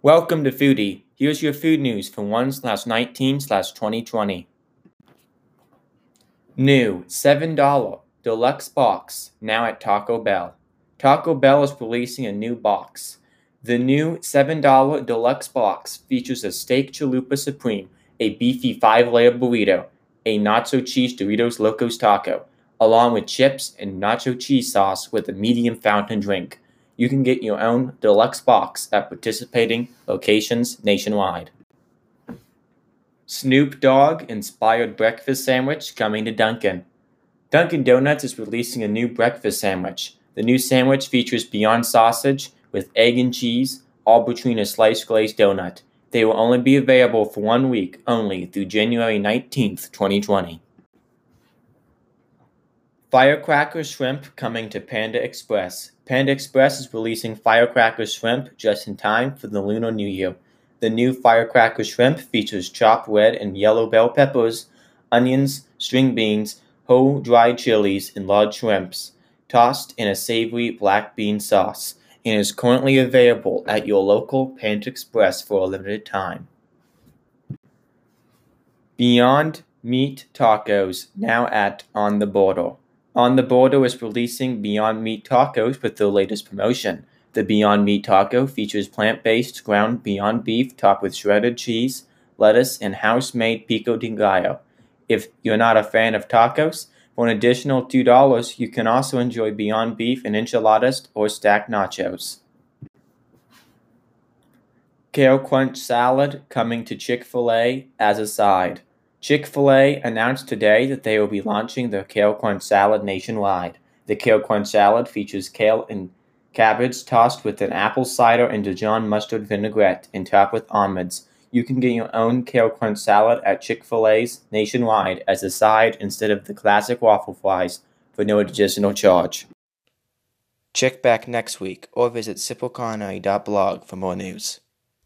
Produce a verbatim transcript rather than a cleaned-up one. Welcome to Foodie. Here's your food news for one nineteen twenty twenty. New seven dollar Deluxe Box, now at Taco Bell. Taco Bell is releasing a new box. The new seven dollar Deluxe Box features a Steak Chalupa Supreme, a beefy five-layer burrito, a nacho cheese Doritos Locos Taco, along with chips and nacho cheese sauce with a medium fountain drink. You can get your own deluxe box at participating locations nationwide. Snoop Dogg-inspired breakfast sandwich coming to Dunkin'. Dunkin' Donuts is releasing a new breakfast sandwich. The new sandwich features Beyond Sausage with egg and cheese, all between a sliced glazed donut. They will only be available for one week only through January nineteenth twenty twenty. Firecracker Shrimp coming to Panda Express. Panda Express is releasing Firecracker Shrimp just in time for the Lunar New Year. The new Firecracker Shrimp features chopped red and yellow bell peppers, onions, string beans, whole dried chilies, and large shrimps, tossed in a savory black bean sauce, and is currently available at your local Panda Express for a limited time. Beyond Meat Tacos, now at On the Border. On the Border is releasing Beyond Meat Tacos with their latest promotion. The Beyond Meat Taco features plant-based ground Beyond Beef topped with shredded cheese, lettuce, and house-made pico de gallo. If you're not a fan of tacos, for an additional two dollars, you can also enjoy Beyond Beef and enchiladas or stacked nachos. Kale Crunch Salad coming to Chick-fil-A as a side. Chick-fil-A announced today that they will be launching their Kale Crunch Salad nationwide. The Kale Crunch Salad features kale and cabbage tossed with an apple cider and Dijon mustard vinaigrette and topped with almonds. You can get your own Kale Crunch Salad at Chick-fil-A's nationwide as a side instead of the classic waffle fries for no additional charge. Check back next week or visit simple cornary dot blog for more news.